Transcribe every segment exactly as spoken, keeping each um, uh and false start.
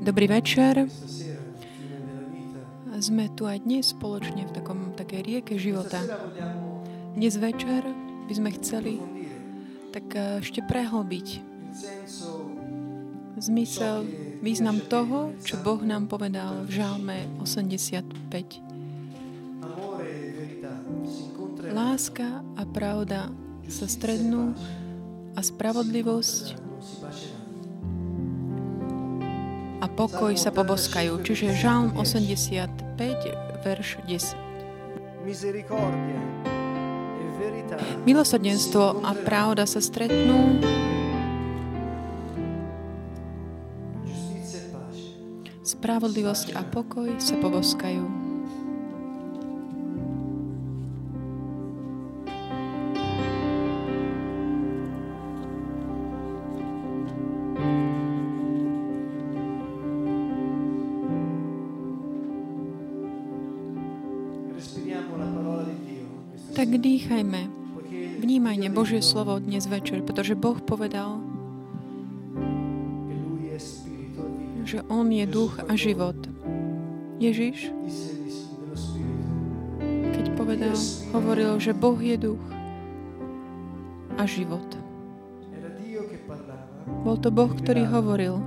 Dobrý večer. Sme tu aj dnes spoločne v takom, takej rieke života. Dnes večer by sme chceli tak ešte prehlbiť zmysel, význam toho, čo Boh nám povedal v Žalme osemdesiatpäť. Láska a pravda sa strednú a spravodlivosť a pokoj sa poboskajú. Čiže Žalm osemdesiatpäť, verš desať. Milosrdenstvo a pravda sa stretnú. Spravodlivosť a pokoj sa poboskajú. Tak dýchajme, vnímajme Božie slovo dnes večer, pretože Boh povedal, že On je duch a život. Ježiš, keď povedal, hovoril, že Boh je duch a život. Bol to Boh, ktorý hovoril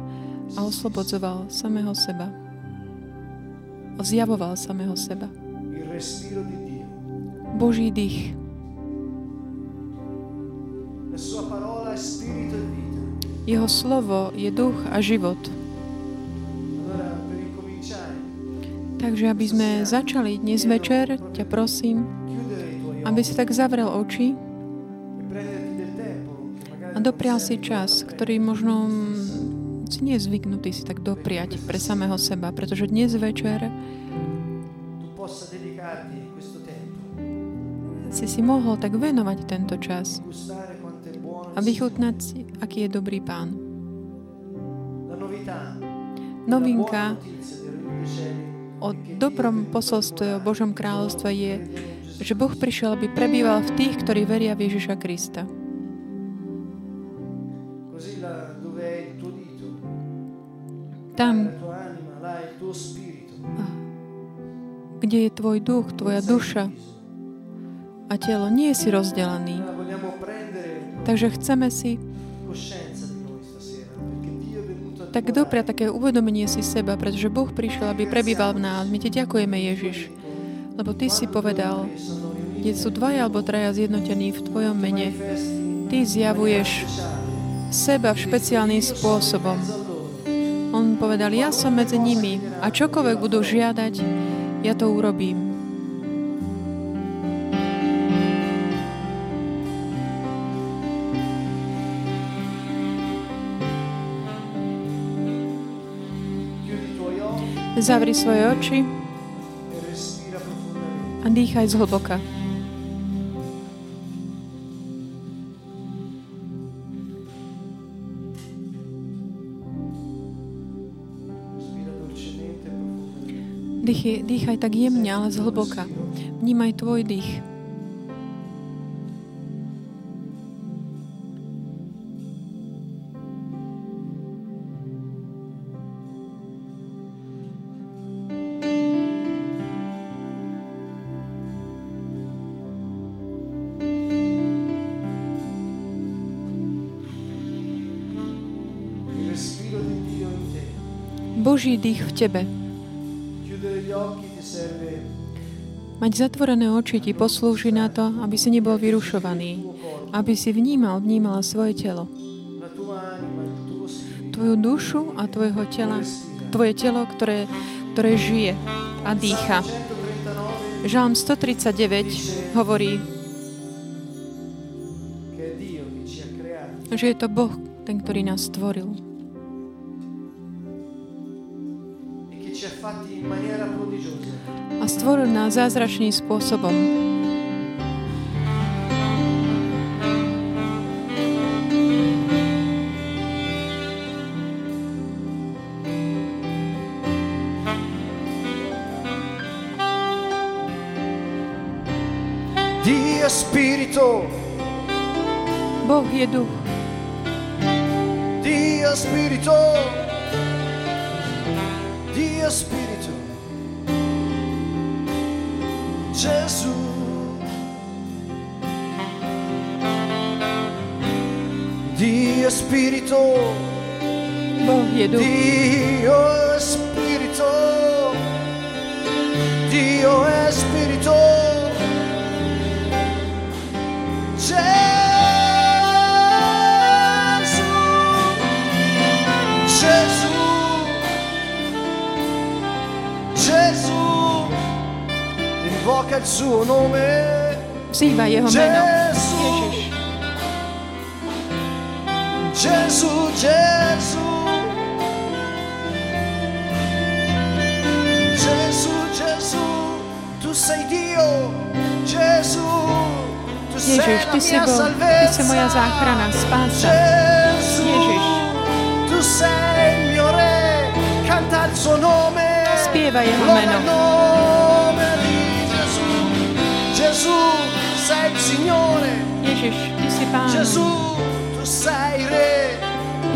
a oslobodzoval samého seba. Zjavoval samého seba. Boží dých. Jeho slovo je duch a život. Takže aby sme začali dnes večer, ťa prosím, aby si tak zavrel oči a doprial si čas, ktorý možno si nie je zvyknutý si tak dopriať pre samého seba, pretože dnes večer si si mohol tak venovať tento čas a vychutnať si, aký je dobrý Pán. Novinka o dobrom posolstve o Božom kráľovstve je, že Boh prišiel, aby prebýval v tých, ktorí veria v Ježiša Krista. Tam, kde je tvoj duch, tvoja duša, a telo, nie si rozdelený. Takže chceme si tak dopriať také uvedomenie si seba, pretože Boh prišiel, aby prebýval v nás. My ti ďakujeme, Ježiš, lebo ty si povedal, kde sú dvaja alebo traja zjednotení v tvojom mene. Ty zjavuješ seba v špeciálnym spôsobom. On povedal, ja som medzi nimi a čokoľvek budú žiadať, ja to urobím. Zavri svoje oči a dýchaj zhlboka. Dýchaj, dýchaj tak jemne, ale zhlboka. Vnímaj tvoj dých. Boží dých v tebe. Mať zatvorené oči ti poslúži na to, aby si nebol vyrušovaný, aby si vnímal, vnímala svoje telo. Tvoju dušu a tvojho tela, tvoje telo, ktoré, ktoré žije a dýcha. Žalm stotridsaťdeväť hovorí, že je to Boh, ten, ktorý nás stvoril. A stvoril nás zázračným spôsobom. Boh je duch. Día Espíritu, Día Espíritu, Jesús. Día Espíritu, Boh je duch. Día Espíritu, Día Espíritu, Jesús. Vzýva jeho meno. Ježiš. Ježiš, ty si Boh, ty si moja záchrana, spása. Ježiš. Spieva jeho meno. Ježiš, ty si Pán.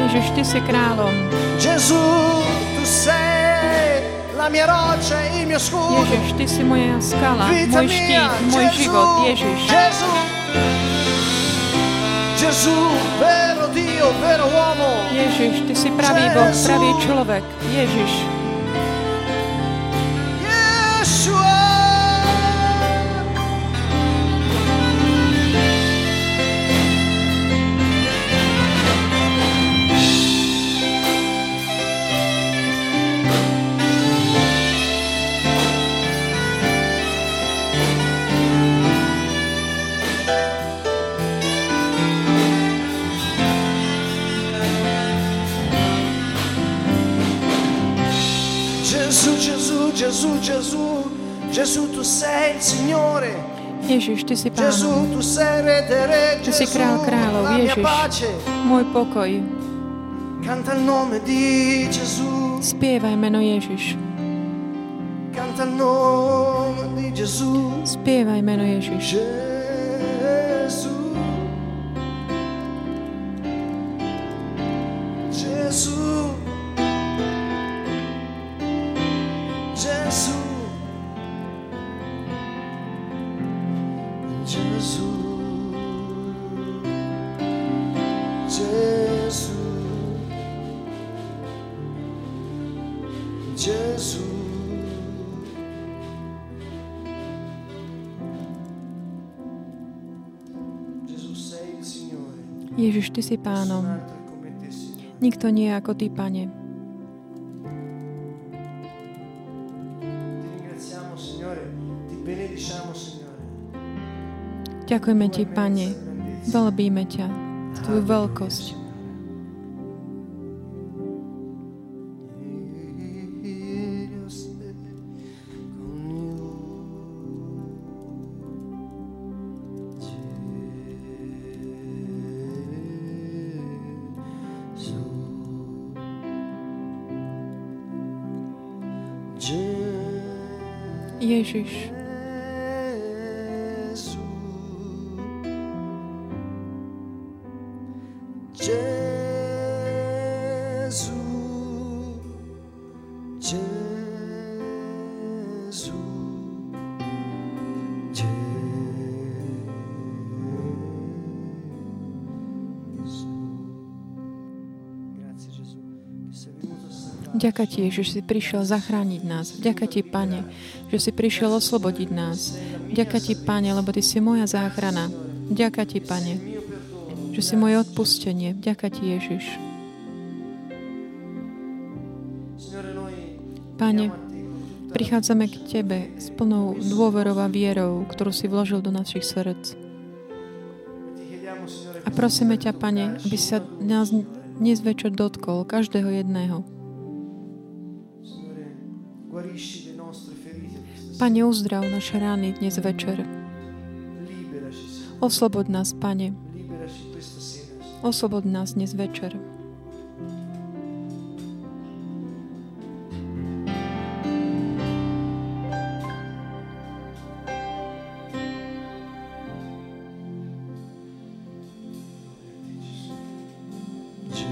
Ježiš, ty si kráľom. Ježiš, ty si moja skala, môj štít, môj život. Ježiš. Ježiš, ty si pravý Boh, pravý človek. Ježiš. Gesù, Gesù, Gesù, tu sei il Signore. Ježiš, ty si Pán. Gesù, tu sei Re dei Re. Ty si Král kráľov, Ježiš. Môj pokoj. Canta il nome di Gesù. Spievaj meno Ježiš. Canta il nome di Gesù. Spievaj meno Ježiš. Gesù. Gesù. Ježiš, ty si Pánom. Nikto nie je ako ty, Pane. Ďakujeme ti, Pane. Velbíme ťa, tvoju veľkosť. Ježiš. Vďaka ti, Ježiš, si prišiel zachrániť nás. Vďaka ti, Pane, že si prišiel oslobodiť nás. Vďaka ti, Pane, lebo ty si moja záchrana. Vďaka ti, Pane, že si moje odpustenie. Vďaka ti, Ježiš. Pane, prichádzame k tebe s plnou dôverou a vierou, ktorú si vložil do našich srdc. A prosíme ťa, Pane, aby sa nás dnes večer dotkol, každého jedného. Pane, uzdrav naše rány dnes večer. Oslobod nás, Pane. Oslobod nás dnes večer. Či...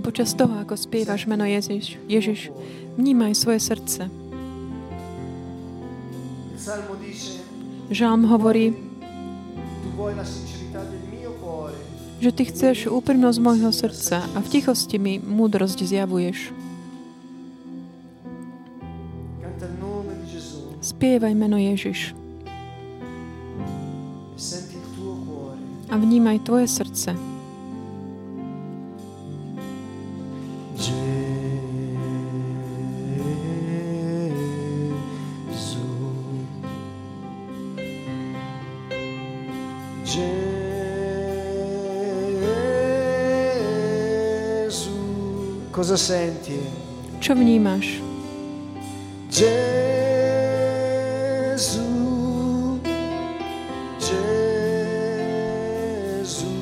Počas toho, ako spievaš meno Ježiš, Ježiš, vnímaj svoje srdce. Žalm hovorí, že ty chceš úprimnosť môjho srdca a v tichosti mi múdrosť zjavuješ. Spievaj meno Ježiš a vnímaj tvoje srdce. Cosa senti? Čo vnímaš? Gesù, Gesù,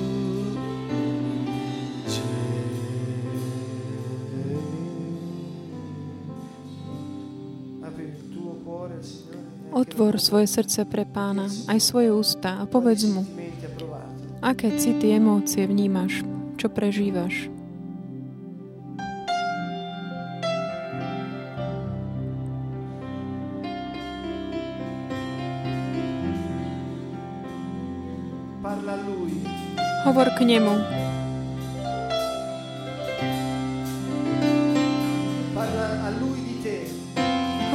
otvor svoje srdce pre Pána, aj svoje ústa a povedz mu, aké city, emócie vnímaš, čo prežívaš. Hovor k nemu.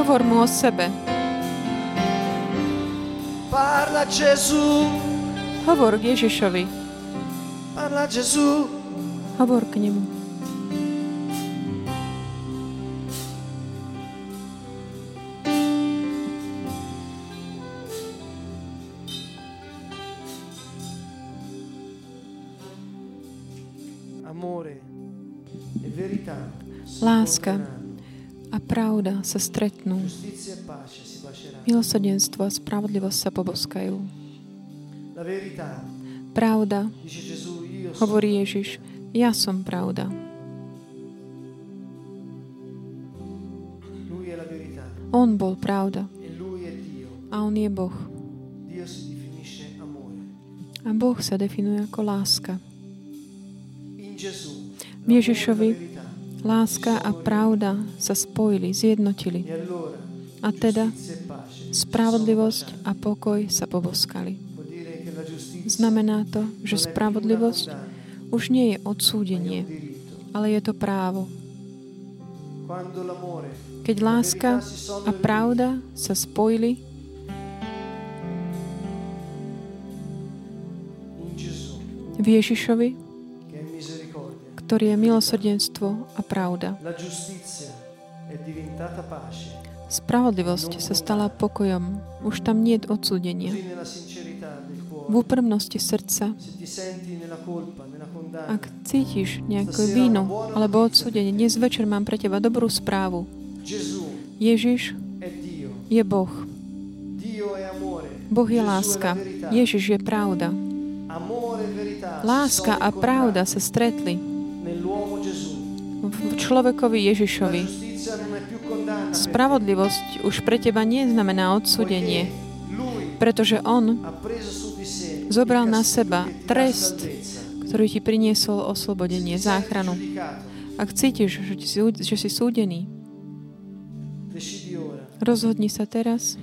Hovor mu o sebe. Hovor k Ježišovi. Hovor k nemu. Láska a pravda sa stretnú. Milosrdenstvo a spravodlivosť sa poboskajú. Pravda, hovorí Ježiš, ja som pravda. On bol pravda. A on je Boh. A Boh sa definuje ako láska. V Ježišovi láska a pravda sa spojili, zjednotili. A teda spravodlivosť a pokoj sa poboskali. Znamená to, že spravodlivosť už nie je odsúdenie, ale je to právo. Keď láska a pravda sa spojili v Ježišovi, ktorý je milosrdenstvo a pravda. Spravodlivosť sa stala pokojom. Už tam nie je odsúdenia. V úprimnosti srdca, ak cítiš nejakú vinu alebo odsúdenie, dnes večer mám pre teba dobrú správu. Ježiš je Boh. Boh je láska. Ježiš je pravda. Láska a pravda sa stretli v človekovi Ježišovi. Spravodlivosť už pre teba neznamená odsúdenie, pretože on zobral na seba trest, ktorý ti priniesol oslobodenie, záchranu. Ak cítiš, že si súdený, rozhodni sa teraz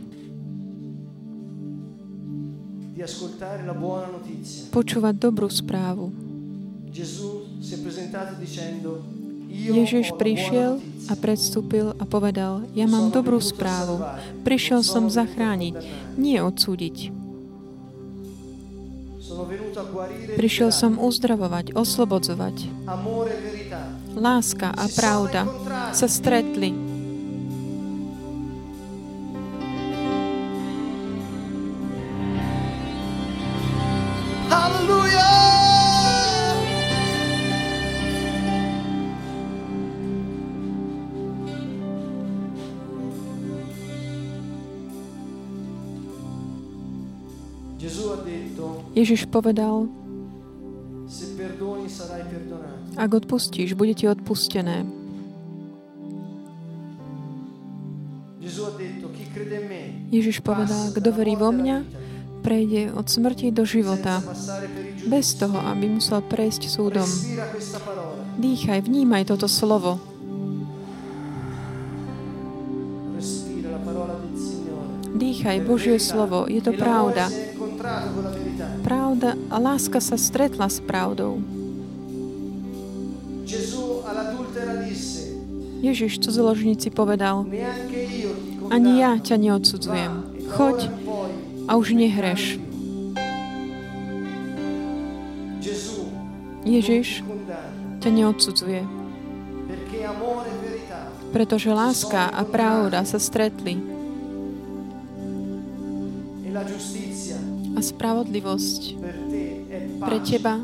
počúvať dobrú správu. Ježiš prišiel a predstúpil a povedal, ja mám dobrú správu. Prišiel som zachrániť, nie odsúdiť. Prišiel som uzdravovať, oslobodzovať. Láska a pravda sa stretli. Ježiš povedal, ak odpustíš, bude ti odpustené. Ježiš povedal, kto verí vo mňa, prejde od smrti do života, bez toho, aby musel prejsť súdom. Dýchaj, vnímaj toto slovo. Dýchaj, Božie slovo, je to pravda. Pravda a láska sa stretla s pravdou. Ježiš cudzoložnici povedal, ani ja ťa neodsudzujem. Choď a už nehreš. Ježiš ťa neodsudzuje, pretože láska a pravda sa stretli a spravodlivosť pre teba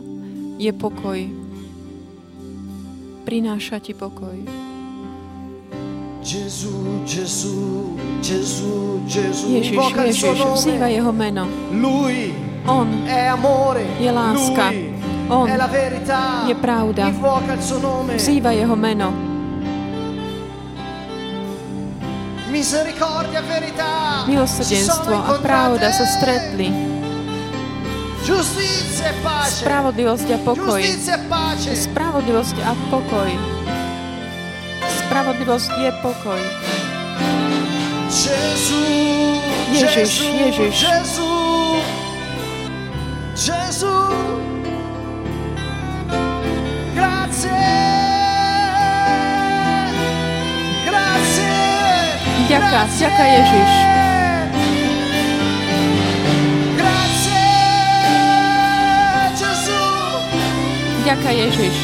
je pokoj. Prináša ti pokoj. Ježiš, Ježiš, vzýva jeho meno. On je láska. On je pravda. Vzýva jeho meno. Milosrdenstvo a pravda sa stretli. Spravodlivosť a pokoj. Spravodlivosť a pokoj. Spravodlivosť je pokoj. Ježiš, Ježiš. Ďaká, ďaká Ježiš. Ďaká Ježiš.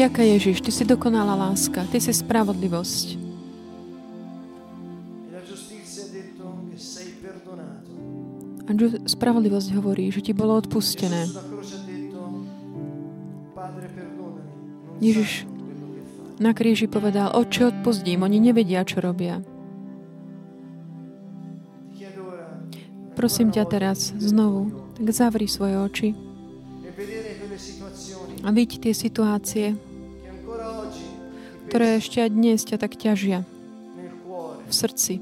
Ďaká Ježiš, Ty si dokonalá láska, Ty si spravodlivosť. A spravodlivosť hovorí, že Ti bolo odpustené. Ježiš na kríži povedal, Otče, odpustím, oni nevedia, čo robia. Prosím ťa teraz znovu, tak zavri svoje oči a vidí tie situácie, ktoré ešte aj dnes ťa tak ťažia v srdci.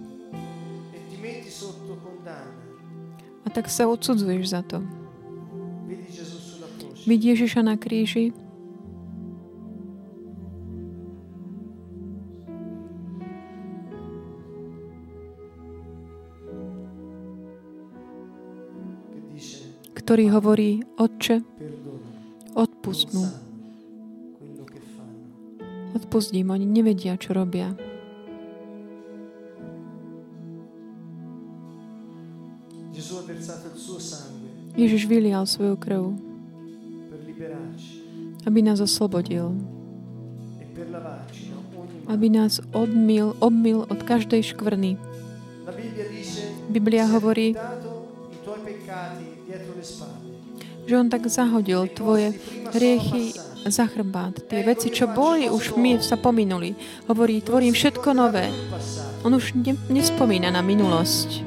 A tak sa odsudzuješ za to. Vidí Ježiša na kríži ktorý hovorí, Otče, odpustnú. Odpustím, oni nevedia, čo robia. Ježiš vylial svoju krv, aby nás oslobodil, aby nás odmyl, obmyl od každej škvrny. Biblia hovorí, že on tak zahodil tvoje hriechy za chrbát. Tie veci, čo boli, už mi sa pominuli. Hovorí, tvorím všetko nové. On už ne, nespomína na minulosť.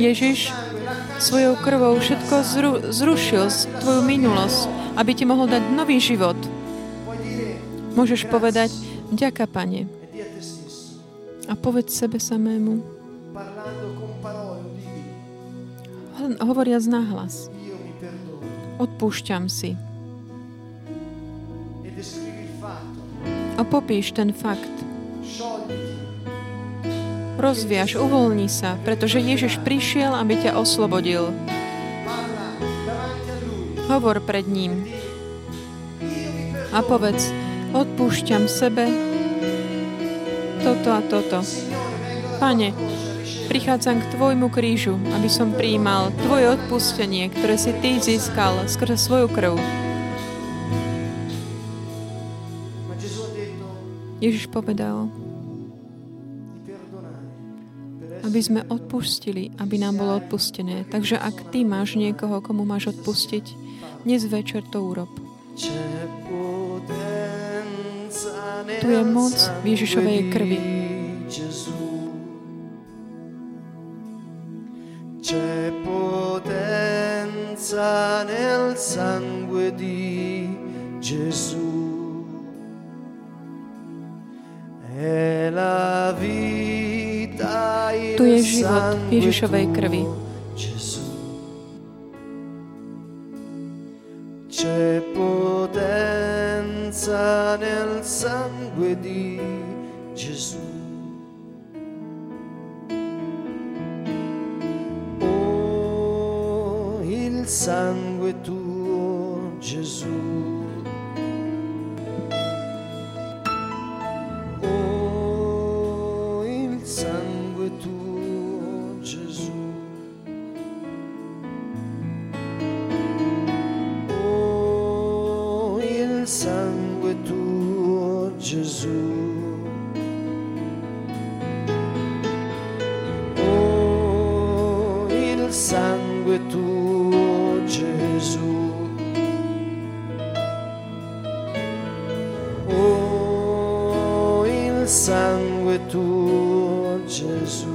Ježiš svojou krvou všetko zru, zrušil tvoju minulosť, aby ti mohol dať nový život. Môžeš povedať, ďaká, Pane. A povedz sebe samému, hovoriac nahlas, odpúšťam si. A popíš ten fakt. Rozviaž, uvoľni sa, pretože Ježiš prišiel, aby ťa oslobodil. Hovor pred ním a povedz, odpúšťam sebe toto a toto. Pane, prichádzam k Tvojmu krížu, aby som prijímal Tvoje odpustenie, ktoré si Ty získal skrze svoju krv. Ježiš povedal, aby sme odpustili, aby nám bolo odpustené. Takže ak ty máš niekoho, komu máš odpustiť, dnes večer to urob. Tu je moc Ježišovej krvi. C'è potenza nel sangue di Gesù. È la vita il sangue di Gesù. C'è potenza nel sangue di Gesù. Sangue tuo, Gesù. Oh, il sangue tuo, Gesù. Oh, il sangue tuo, Gesù. Oh, il sangue tuo. Sangue tuo, Gesù,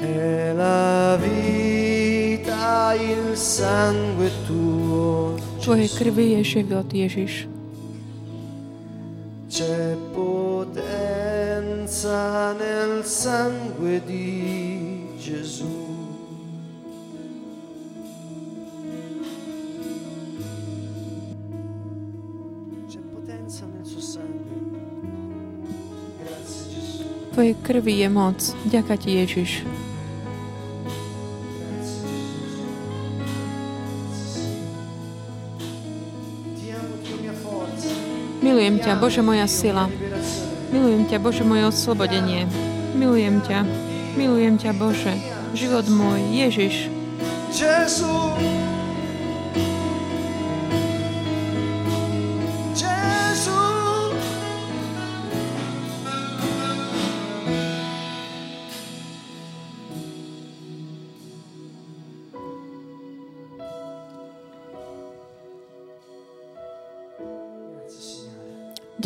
è la vita, il sangue tuo, Gesù. Tvoje krvi je život, Ježiš. C'è potenza nel sangue di Gesù. Tvoje krvi je moc. Ďakujem ti, Ježiš. Milujem ťa, Bože moja sila. Milujem ťa, Bože moje oslobodenie. Milujem ťa. Milujem ťa, Bože. Život môj, Ježiš. Ježiš.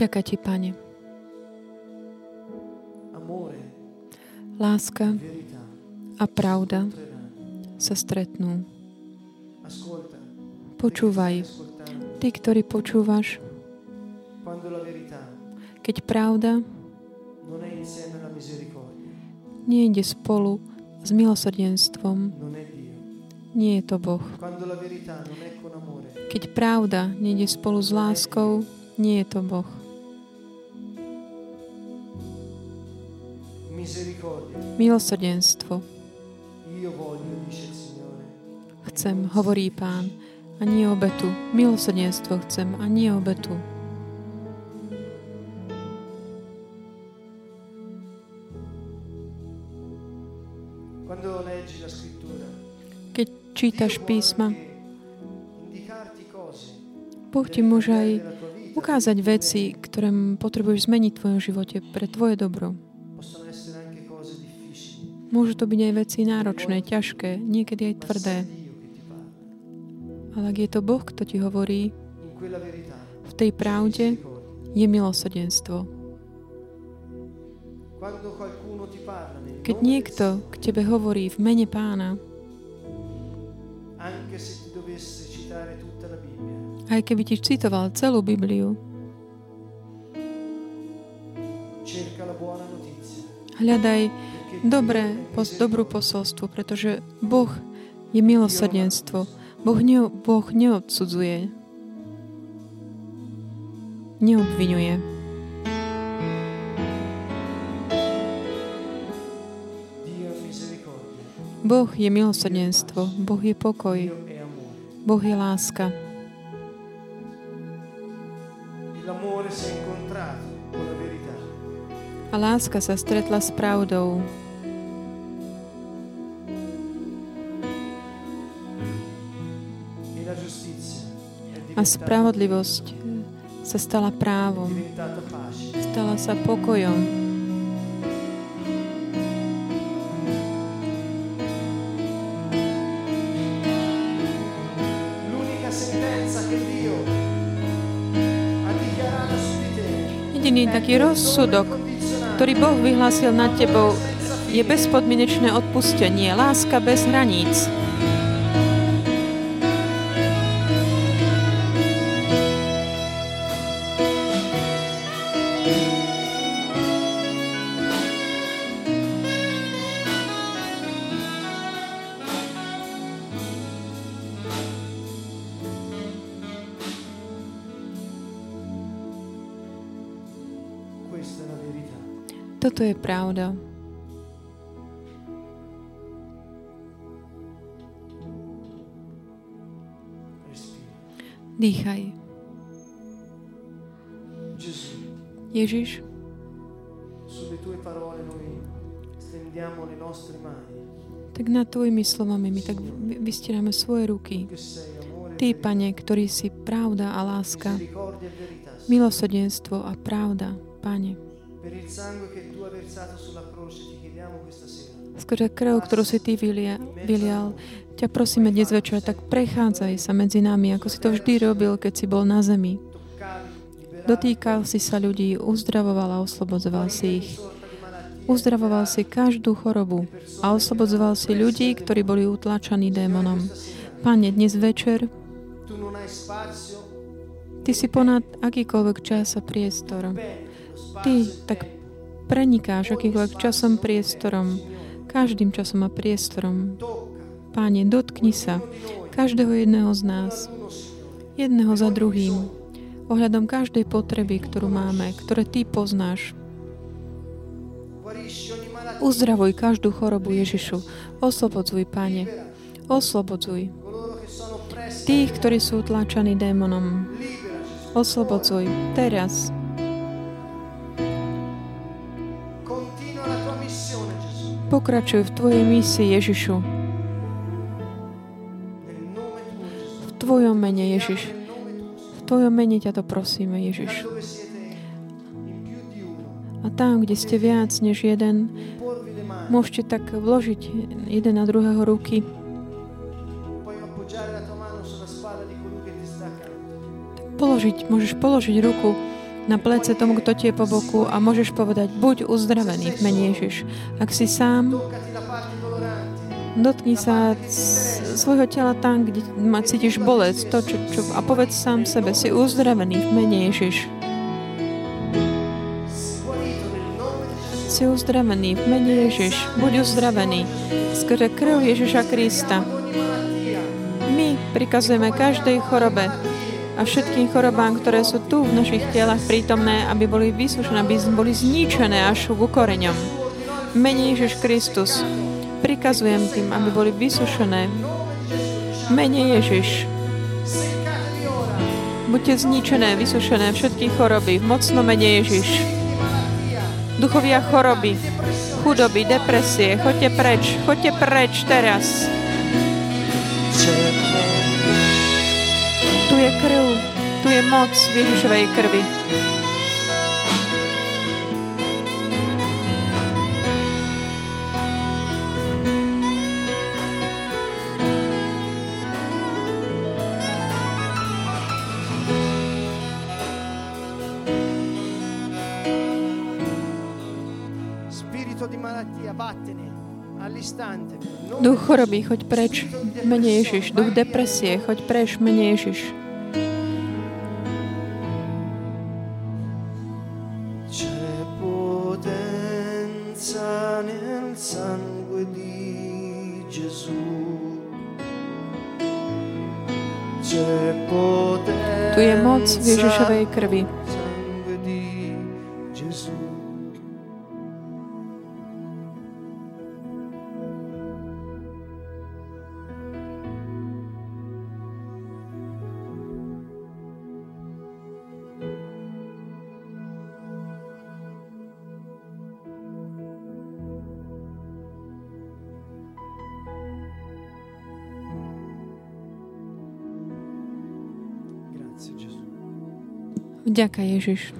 Ďakujem ti, Pane. Láska a pravda sa stretnú. Počúvaj. Ty, ktorý počúvaš, keď pravda nejde spolu s milosrdenstvom, nie je to Boh. Keď pravda nejde spolu s láskou, nie je to Boh. Milosrdenstvo. Chcem, hovorí Pán, a nie obetu. Milosrdenstvo chcem, a nie obetu. Keď čítaš písma, Boh ti môže aj ukázať veci, ktoré potrebuješ zmeniť v tvojom živote pre tvoje dobro. Môžu to byť aj veci náročné, ťažké, niekedy aj tvrdé. Ale ak je to Boh, kto ti hovorí, v tej pravde je milosrdenstvo. Keď niekto k tebe hovorí v mene Pána, aj keby ti citoval celú Bibliu, hľadaj Dobre, pos, dobrú posolstvo, pretože Boh je milosrdenstvo. Boh, ne, boh neodsudzuje, neobvinuje. Boh je milosrdenstvo, Boh je pokoj, Boh je láska. A láska sa stretla s pravdou. A spravodlivosť sa stala právom. Stala sa pokojom. Jediný taký rozsudok, ktorý Boh vyhlásil nad tebou, je bezpodmienečné odpustenie, láska bez hraníc. Toto je pravda. Dýchaj. Ježiš, tak nad tvojimi slovami my tak vystierame svoje ruky. Ty, Pane, ktorý si pravda a láska, milosrdenstvo a pravda, Pane. Skrze krv, ktorú si ty vylial, ťa prosíme dnes večer, tak prechádzaj sa medzi nami, ako si to vždy robil, keď si bol na zemi. Dotýkal si sa ľudí, uzdravoval a oslobodzoval si ich. Uzdravoval si každú chorobu a oslobodzoval si ľudí, ktorí boli utlačaní démonom. Pane, dnes večer, ty si ponad akýkoľvek čas a priestor. Ty tak prenikáš akýmkoľvek časom, priestorom, každým časom a priestorom. Páne, dotkni sa každého jedného z nás, jedného za druhým, ohľadom každej potreby, ktorú máme, ktoré ty poznáš. Uzdravuj každú chorobu, Ježišu. Oslobodzuj, Páne. Oslobodzuj. Tých, ktorí sú utláčaní démonom. Oslobodzuj. Teraz. Pokračuj v tvojej misii, Ježišu. V tvojom mene, Ježiš. V tvojom mene ťa to prosíme, Ježiš. A tam, kde ste viac než jeden, môžete tak vložiť jeden na druhého ruky. Položiť, môžeš položiť ruku na plece tomu, kto ti je po boku, a môžeš povedať, buď uzdravený v mene Ježiš. Ak si sám, dotkni sa svojho tela tam, kde cítiš bolesť, to, čo, čo, a povedz sám sebe, si uzdravený v mene Ježiš. Si uzdravený v mene Ježiš. Buď uzdravený skrze krv Ježiša Krista. My prikazujeme každej chorobe a všetkým chorobám, ktoré sú tu v našich telách prítomné, aby boli vysúšené, aby boli zničené až k koreňom. V mene Ježiš Kristus prikazujem tým, aby boli vysúšené. V mene Ježiš. Buďte zničené, vysúšené všetky choroby. V mocnom mene Ježiš. Duchovia choroby, chudoby, depresie. Choďte preč, choďte preč teraz. Tu je krv, tu je moc Ježišovej krvi. Duch choroby, choď preč, mene Ježiš. Duch depresie, choď preč, mene Ježiš. Tu je moc Ježišovej krvi. Vďaka, Ježiš.